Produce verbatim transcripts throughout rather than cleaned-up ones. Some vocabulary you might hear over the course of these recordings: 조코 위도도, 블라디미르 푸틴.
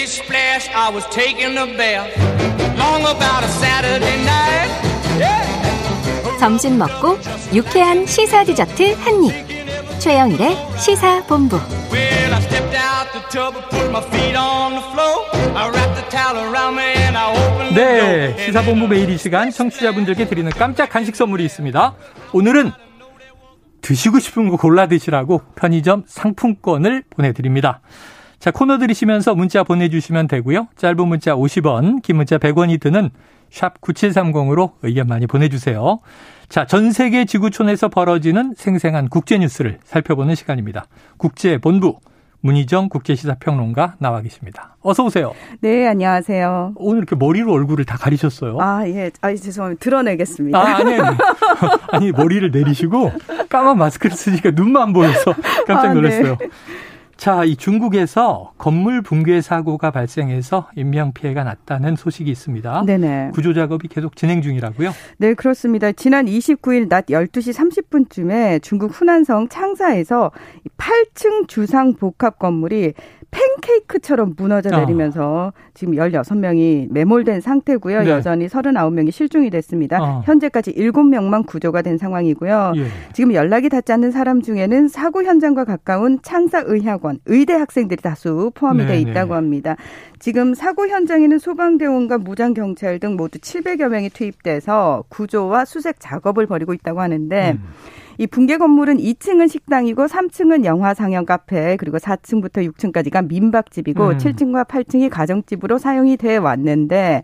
big splash, I was taking a bath. Long about a Saturday night. Yeah. 점심 먹고 유쾌한 시사 디저트 한 입. 최영일의 시사 본부. Well, I stepped out the tub and put my feet on the floor. I wrapped the towel around me and I opened the door. 네, 시사 본부 매일 이 시간 청취자분들께 드리는 깜짝 간식 선물이 있습니다. 오늘은 드시고 싶은 거 골라 드시라고 편의점 상품권을 보내드립니다. 자, 코너 들으시면서 문자 보내주시면 되고요. 짧은 문자 오십 원, 긴 문자 백 원이 드는 샵 구칠삼공으로 의견 많이 보내주세요. 자, 전 세계 지구촌에서 벌어지는 생생한 국제뉴스를 살펴보는 시간입니다. 국제본부, 문희정 국제시사평론가 나와 계십니다. 어서 오세요. 네, 안녕하세요. 오늘 이렇게 머리로 얼굴을 다 가리셨어요. 아, 예. 아, 죄송합니다. 드러내겠습니다. 아, 아니에요. 아니, 머리를 내리시고 까만 마스크를 쓰니까 눈만 안 보여서 깜짝 놀랐어요. 아, 네. 자, 이 중국에서 건물 붕괴 사고가 발생해서 인명피해가 났다는 소식이 있습니다. 네네. 구조 작업이 계속 진행 중이라고요? 네, 그렇습니다. 지난 이십구 일 낮 열두 시 삼십 분쯤에 중국 후난성 창사에서 팔 층 주상 복합 건물이 팬케이크처럼 무너져 내리면서 어. 지금 열여섯 명이 매몰된 상태고요. 네. 여전히 서른아홉 명이 실종이 됐습니다. 어. 현재까지 일곱 명만 구조가 된 상황이고요. 예. 지금 연락이 닿지 않는 사람 중에는 사고 현장과 가까운 창사의학원, 의대 학생들이 다수 포함이 되어 있다고 합니다. 지금 사고 현장에는 소방대원과 무장경찰 등 모두 칠백여 명이 투입돼서 구조와 수색 작업을 벌이고 있다고 하는데 음. 이 붕괴 건물은 이 층은 식당이고 삼 층은 영화 상영 카페 그리고 사 층부터 육 층까지가 민박집이고 음. 칠 층과 팔 층이 가정집으로 사용이 돼 왔는데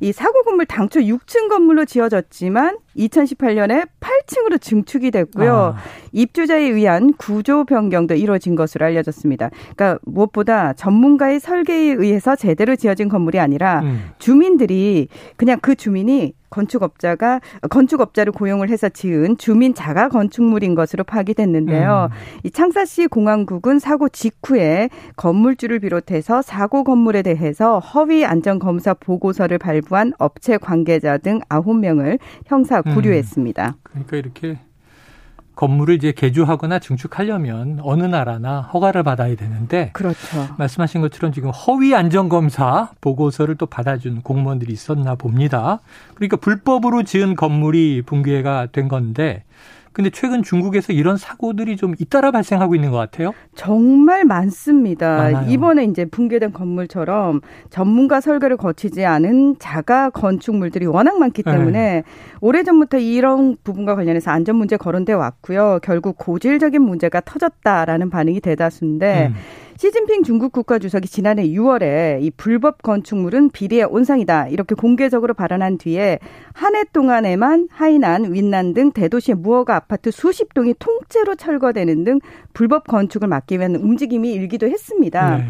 이 사고 건물 당초 육 층 건물로 지어졌지만 이천십팔 년에 팔 층으로 증축이 됐고요. 아. 입주자에 의한 구조 변경도 이루어진 것으로 알려졌습니다. 그러니까 무엇보다 전문가의 설계에 의해서 제대로 지어진 건물이 아니라 음. 주민들이 그냥 그 주민이 건축업자가 건축업자를 고용을 해서 지은 주민 자가 건축물인 것으로 파악됐는데요. 음. 이 창사시 공항국은 사고 직후에 건물주를 비롯해서 사고 건물에 대해서 허위 안전 검사 보고서를 발부한 업체 관계자 등 아홉 명을 형사 구류했습니다. 음. 그러니까 이렇게 건물을 이제 개조하거나 증축하려면 어느 나라나 허가를 받아야 되는데 그렇죠. 말씀하신 것처럼 지금 허위 안전검사 보고서를 또 받아준 공무원들이 있었나 봅니다. 그러니까 불법으로 지은 건물이 붕괴가 된 건데 근데 최근 중국에서 이런 사고들이 좀 잇따라 발생하고 있는 것 같아요? 정말 많습니다. 많아요. 이번에 이제 붕괴된 건물처럼 전문가 설계를 거치지 않은 자가 건축물들이 워낙 많기 때문에 네. 오래전부터 이런 부분과 관련해서 안전 문제 거론돼 왔고요. 결국 고질적인 문제가 터졌다라는 반응이 대다수인데 음. 시진핑 중국 국가주석이 지난해 유월에 이 불법 건축물은 비리의 온상이다 이렇게 공개적으로 발언한 뒤에 한 해 동안에만 하이난, 윈난 등 대도시의 무허가 아파트 수십 동이 통째로 철거되는 등 불법 건축을 막기 위한 움직임이 일기도 했습니다. 네.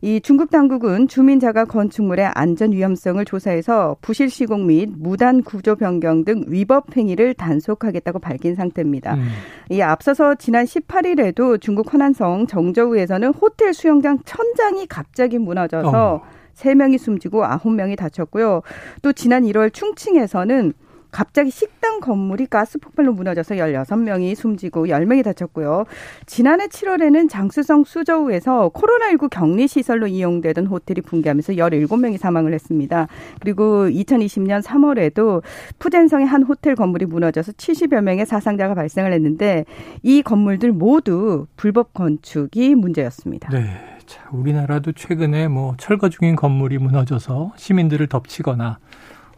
이 중국 당국은 주민 자가 건축물의 안전 위험성을 조사해서 부실 시공 및 무단 구조 변경 등 위법 행위를 단속하겠다고 밝힌 상태입니다. 음. 이 앞서서 지난 십팔 일에도 중국 허난성 정저우에서는 호텔 수영장 천장이 갑자기 무너져서 어. 세 명이 숨지고 아홉 명이 다쳤고요. 또 지난 일월 충칭에서는 갑자기 식당 건물이 가스 폭발로 무너져서 열여섯 명이 숨지고 열 명이 다쳤고요. 지난해 칠월에는 장쑤성 수저우에서 코로나십구 격리시설로 이용되던 호텔이 붕괴하면서 열일곱 명이 사망을 했습니다. 그리고 이천이십 년 삼월에도 푸젠성의 한 호텔 건물이 무너져서 칠십여 명의 사상자가 발생을 했는데 이 건물들 모두 불법 건축이 문제였습니다. 네, 자, 우리나라도 최근에 뭐 철거 중인 건물이 무너져서 시민들을 덮치거나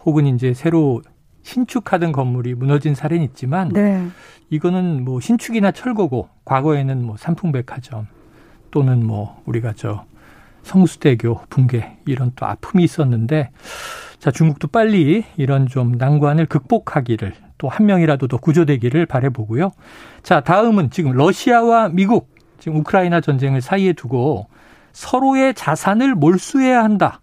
혹은 이제 새로 신축하던 건물이 무너진 사례는 있지만 네. 이거는 뭐 신축이나 철거고 과거에는 뭐 삼풍백화점 또는 뭐 우리가 저 성수대교 붕괴 이런 또 아픔이 있었는데 자 중국도 빨리 이런 좀 난관을 극복하기를 또 한 명이라도 더 구조되기를 바라보고요. 자 다음은 지금 러시아와 미국 지금 우크라이나 전쟁을 사이에 두고 서로의 자산을 몰수해야 한다.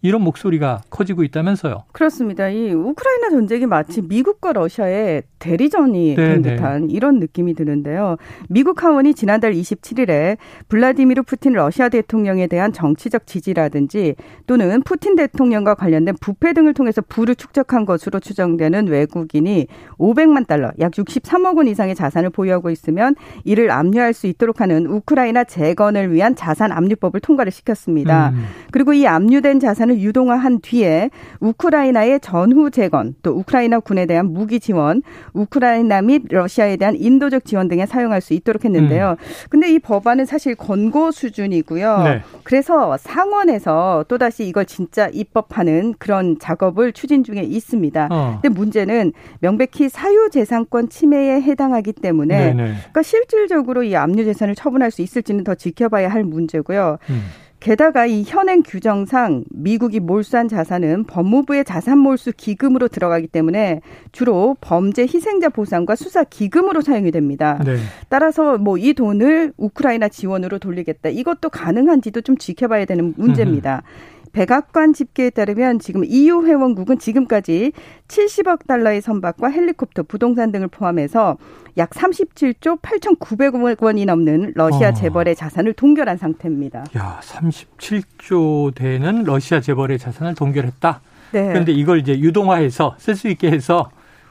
이런 목소리가 커지고 있다면서요. 그렇습니다. 이 우크라이나 전쟁이 마치 미국과 러시아의 대리전이 된 듯한 이런 느낌이 드는데요. 미국 하원이 지난달 이십칠일에 블라디미르 푸틴 러시아 대통령에 대한 정치적 지지라든지 또는 푸틴 대통령과 관련된 부패 등을 통해서 부를 축적한 것으로 추정되는 외국인이 오백만 달러, 약 육십삼억 원 이상의 자산을 보유하고 있으면 이를 압류할 수 있도록 하는 우크라이나 재건을 위한 자산 압류법을 통과를 시켰습니다. 음. 그리고 이 압류된 자산 유동화한 뒤에 우크라이나의 전후 재건, 또 우크라이나 군에 대한 무기 지원, 우크라이나 및 러시아에 대한 인도적 지원 등에 사용할 수 있도록 했는데요. 그런데 음. 이 법안은 사실 권고 수준이고요. 네. 그래서 상원에서 또다시 이걸 진짜 입법하는 그런 작업을 추진 중에 있습니다. 어. 근데 문제는 명백히 사유재산권 침해에 해당하기 때문에 그러니까 실질적으로 이 압류재산을 처분할 수 있을지는 더 지켜봐야 할 문제고요. 음. 게다가 이 현행 규정상 미국이 몰수한 자산은 법무부의 자산 몰수 기금으로 들어가기 때문에 주로 범죄 희생자 보상과 수사 기금으로 사용이 됩니다. 네. 따라서 뭐 이 돈을 우크라이나 지원으로 돌리겠다. 이것도 가능한지도 좀 지켜봐야 되는 문제입니다. 음. 백악관 집계에 따르면 지금 이유 회원국은 지금까지 칠십억 달러의 선박과 헬리콥터, 부동산 등을 포함해서 약 삼십칠조 팔천구백억 원이 넘는 러시아 어. 재벌의 자산을 동결한 상태입니다. 야, 삼십칠조 되는 러시아 재벌의 자산을 동결했다. 네. 그런데 이걸 이제 유동화해서 쓸 수 있게 해서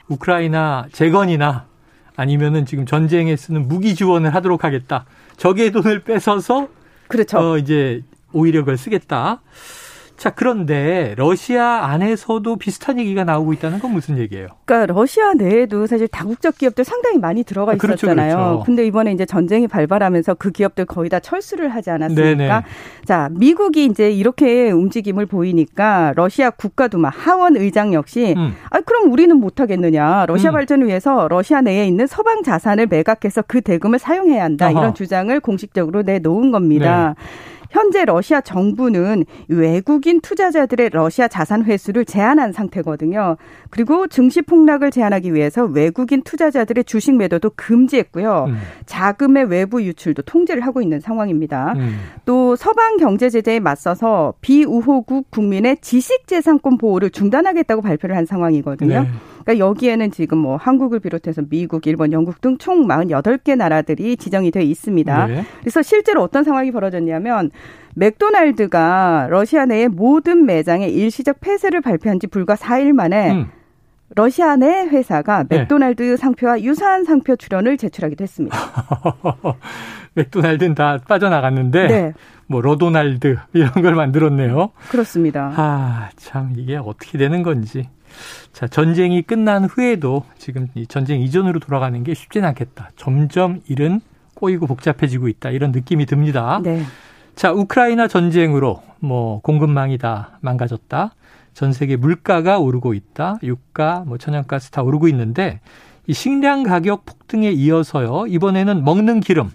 우크라이나 재건이나 아니면은 지금 전쟁에 쓰는 무기 지원을 하도록 하겠다. 적의 돈을 뺏어서 그렇죠. 어, 이제 오히려 그걸 쓰겠다. 자, 그런데 러시아 안에서도 비슷한 얘기가 나오고 있다는 건 무슨 얘기예요? 그러니까 러시아 내에도 사실 다국적 기업들 상당히 많이 들어가 있었잖아요. 그렇죠, 그렇죠. 근데 이번에 이제 전쟁이 발발하면서 그 기업들 거의 다 철수를 하지 않았습니까? 네네. 자, 미국이 이제 이렇게 움직임을 보이니까 러시아 국가두마 하원 의장 역시 음. 아, 그럼 우리는 못 하겠느냐. 러시아 음. 발전을 위해서 러시아 내에 있는 서방 자산을 매각해서 그 대금을 사용해야 한다. 어허. 이런 주장을 공식적으로 내놓은 겁니다. 네. 현재 러시아 정부는 외국인 투자자들의 러시아 자산 회수를 제한한 상태거든요. 그리고 증시 폭락을 제한하기 위해서 외국인 투자자들의 주식 매도도 금지했고요. 음. 자금의 외부 유출도 통제를 하고 있는 상황입니다. 음. 또 서방 경제 제재에 맞서서 비우호국 국민의 지식 재산권 보호를 중단하겠다고 발표를 한 상황이거든요. 네. 그러니까 여기에는 지금 뭐 한국을 비롯해서 미국, 일본, 영국 등 총 사십팔 개 나라들이 지정이 되어 있습니다. 네. 그래서 실제로 어떤 상황이 벌어졌냐면 맥도날드가 러시아 내의 모든 매장의 일시적 폐쇄를 발표한 지 불과 사일 만에 음. 러시아 내 회사가 맥도날드 네. 상표와 유사한 상표 출원을 제출하기도 했습니다. 맥도날드는 다 빠져나갔는데 네. 뭐 로도날드 이런 걸 만들었네요. 그렇습니다. 아, 참 이게 어떻게 되는 건지. 자, 전쟁이 끝난 후에도 지금 이 전쟁 이전으로 돌아가는 게 쉽진 않겠다. 점점 일은 꼬이고 복잡해지고 있다. 이런 느낌이 듭니다. 네. 자, 우크라이나 전쟁으로 뭐 공급망이 다 망가졌다. 전 세계 물가가 오르고 있다. 유가, 뭐 천연가스 다 오르고 있는데 이 식량 가격 폭등에 이어서요. 이번에는 먹는 기름.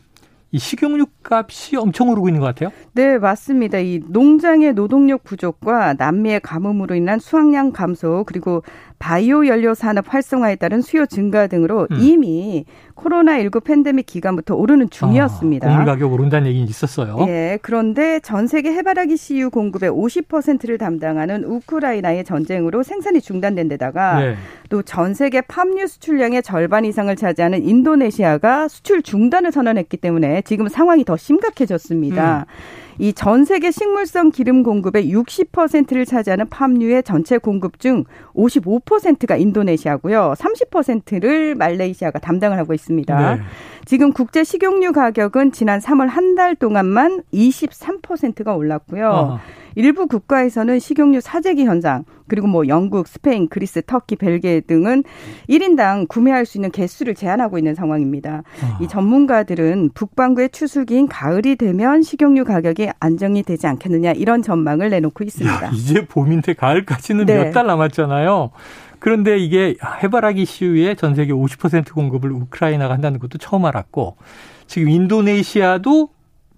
이 식용유 값이 엄청 오르고 있는 것 같아요? 네, 맞습니다. 이 농장의 노동력 부족과 남미의 가뭄으로 인한 수확량 감소 그리고 바이오 연료 산업 활성화에 따른 수요 증가 등으로 음. 이미 코로나십구 팬데믹 기간부터 오르는 중이었습니다. 아, 곡물 가격 오른다는 얘기는 있었어요. 예, 그런데 전 세계 해바라기 씨유 공급의 오십 퍼센트를 담당하는 우크라이나의 전쟁으로 생산이 중단된 데다가 네. 또 전 세계 팜유 수출량의 절반 이상을 차지하는 인도네시아가 수출 중단을 선언했기 때문에 지금 상황이 더 심각해졌습니다. 음. 이 전 세계 식물성 기름 공급의 육십 퍼센트를 차지하는 팜유의 전체 공급 중 오십오 퍼센트가 인도네시아고요. 삼십 퍼센트를 말레이시아가 담당을 하고 있습니다. 네. 지금 국제 식용유 가격은 지난 삼월 한 달 동안만 이십삼 퍼센트가 올랐고요. 어. 일부 국가에서는 식용유 사재기 현상, 그리고 뭐 영국, 스페인, 그리스, 터키, 벨기에 등은 일 인당 구매할 수 있는 개수를 제한하고 있는 상황입니다. 어. 이 전문가들은 북반구의 추수기인 가을이 되면 식용유 가격이 안정이 되지 않겠느냐 이런 전망을 내놓고 있습니다. 야, 이제 봄인데 가을까지는 네. 몇 달 남았잖아요. 그런데 이게 해바라기 씨유의 전 세계 오십 퍼센트 공급을 우크라이나가 한다는 것도 처음 알았고 지금 인도네시아도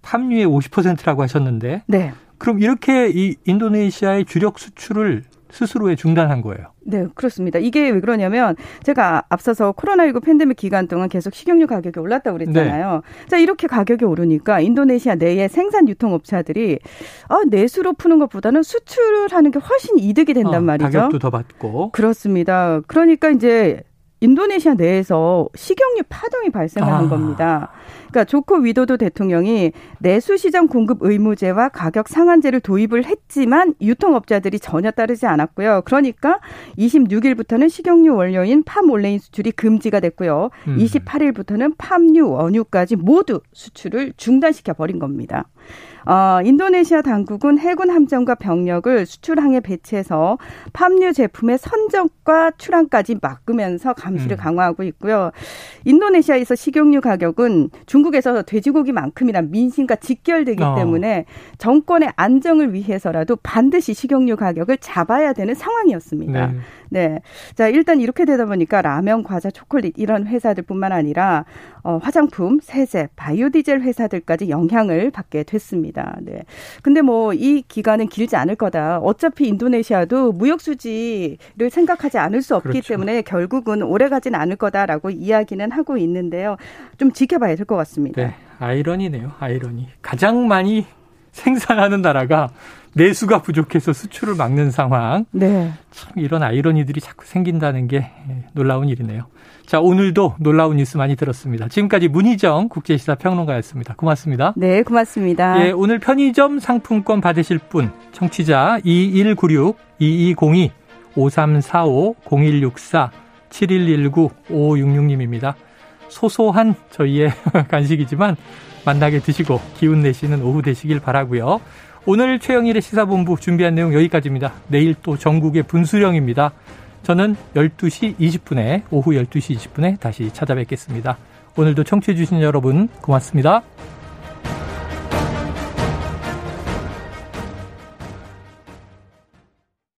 팜유의 오십 퍼센트라고 하셨는데 네. 그럼 이렇게 이 인도네시아의 주력 수출을 스스로에 중단한 거예요. 네, 그렇습니다. 이게 왜 그러냐면 제가 앞서서 코로나십구 팬데믹 기간 동안 계속 식용유 가격이 올랐다고 그랬잖아요. 네. 자, 이렇게 가격이 오르니까 인도네시아 내의 생산 유통업체들이 아, 내수로 푸는 것보다는 수출하는 게 훨씬 이득이 된단 어, 말이죠. 가격도 더 받고. 그렇습니다. 그러니까 이제 인도네시아 내에서 식용유 파동이 발생하는 아. 겁니다. 그러니까 조코 위도도 대통령이 내수시장 공급 의무제와 가격 상한제를 도입을 했지만 유통업자들이 전혀 따르지 않았고요. 그러니까 이십육일부터는 식용유 원료인 팜올레인 수출이 금지가 됐고요. 음. 이십팔일부터는 팜유, 원유까지 모두 수출을 중단시켜버린 겁니다. 어, 인도네시아 당국은 해군 함정과 병력을 수출항에 배치해서 팜유 제품의 선적과 출항까지 막으면서 감시를 음. 강화하고 있고요. 인도네시아에서 식용유 가격은 중국에서 돼지고기만큼이란 민심과 직결되기 어. 때문에 정권의 안정을 위해서라도 반드시 식용유 가격을 잡아야 되는 상황이었습니다. 네. 네. 자, 일단 이렇게 되다 보니까 라면, 과자, 초콜릿 이런 회사들뿐만 아니라 어, 화장품, 세제, 바이오디젤 회사들까지 영향을 받게 됐습니다. 네. 근데 뭐 이 기간은 길지 않을 거다. 어차피 인도네시아도 무역 수지를 생각하지 않을 수 없기 그렇죠. 때문에 결국은 오래 가진 않을 거다라고 이야기는 하고 있는데요. 좀 지켜봐야 될 것 같습니다. 네. 아이러니네요. 아이러니. 가장 많이 생산하는 나라가 내수가 부족해서 수출을 막는 상황. 네. 참 이런 아이러니들이 자꾸 생긴다는 게 놀라운 일이네요. 자, 오늘도 놀라운 뉴스 많이 들었습니다. 지금까지 문희정 국제시사 평론가였습니다. 고맙습니다. 네, 고맙습니다. 예, 오늘 편의점 상품권 받으실 분 청취자 이일구육 이이공이 오삼사오 공일육사 칠일일구 오육육님입니다. 소소한 저희의 간식이지만 만나게 드시고 기운 내시는 오후 되시길 바라고요. 오늘 최영일의 시사본부 준비한 내용 여기까지입니다. 내일 또 전국의 분수령입니다. 저는 열두 시 이십 분에 오후 열두 시 이십 분에 다시 찾아뵙겠습니다. 오늘도 청취해 주신 여러분 고맙습니다.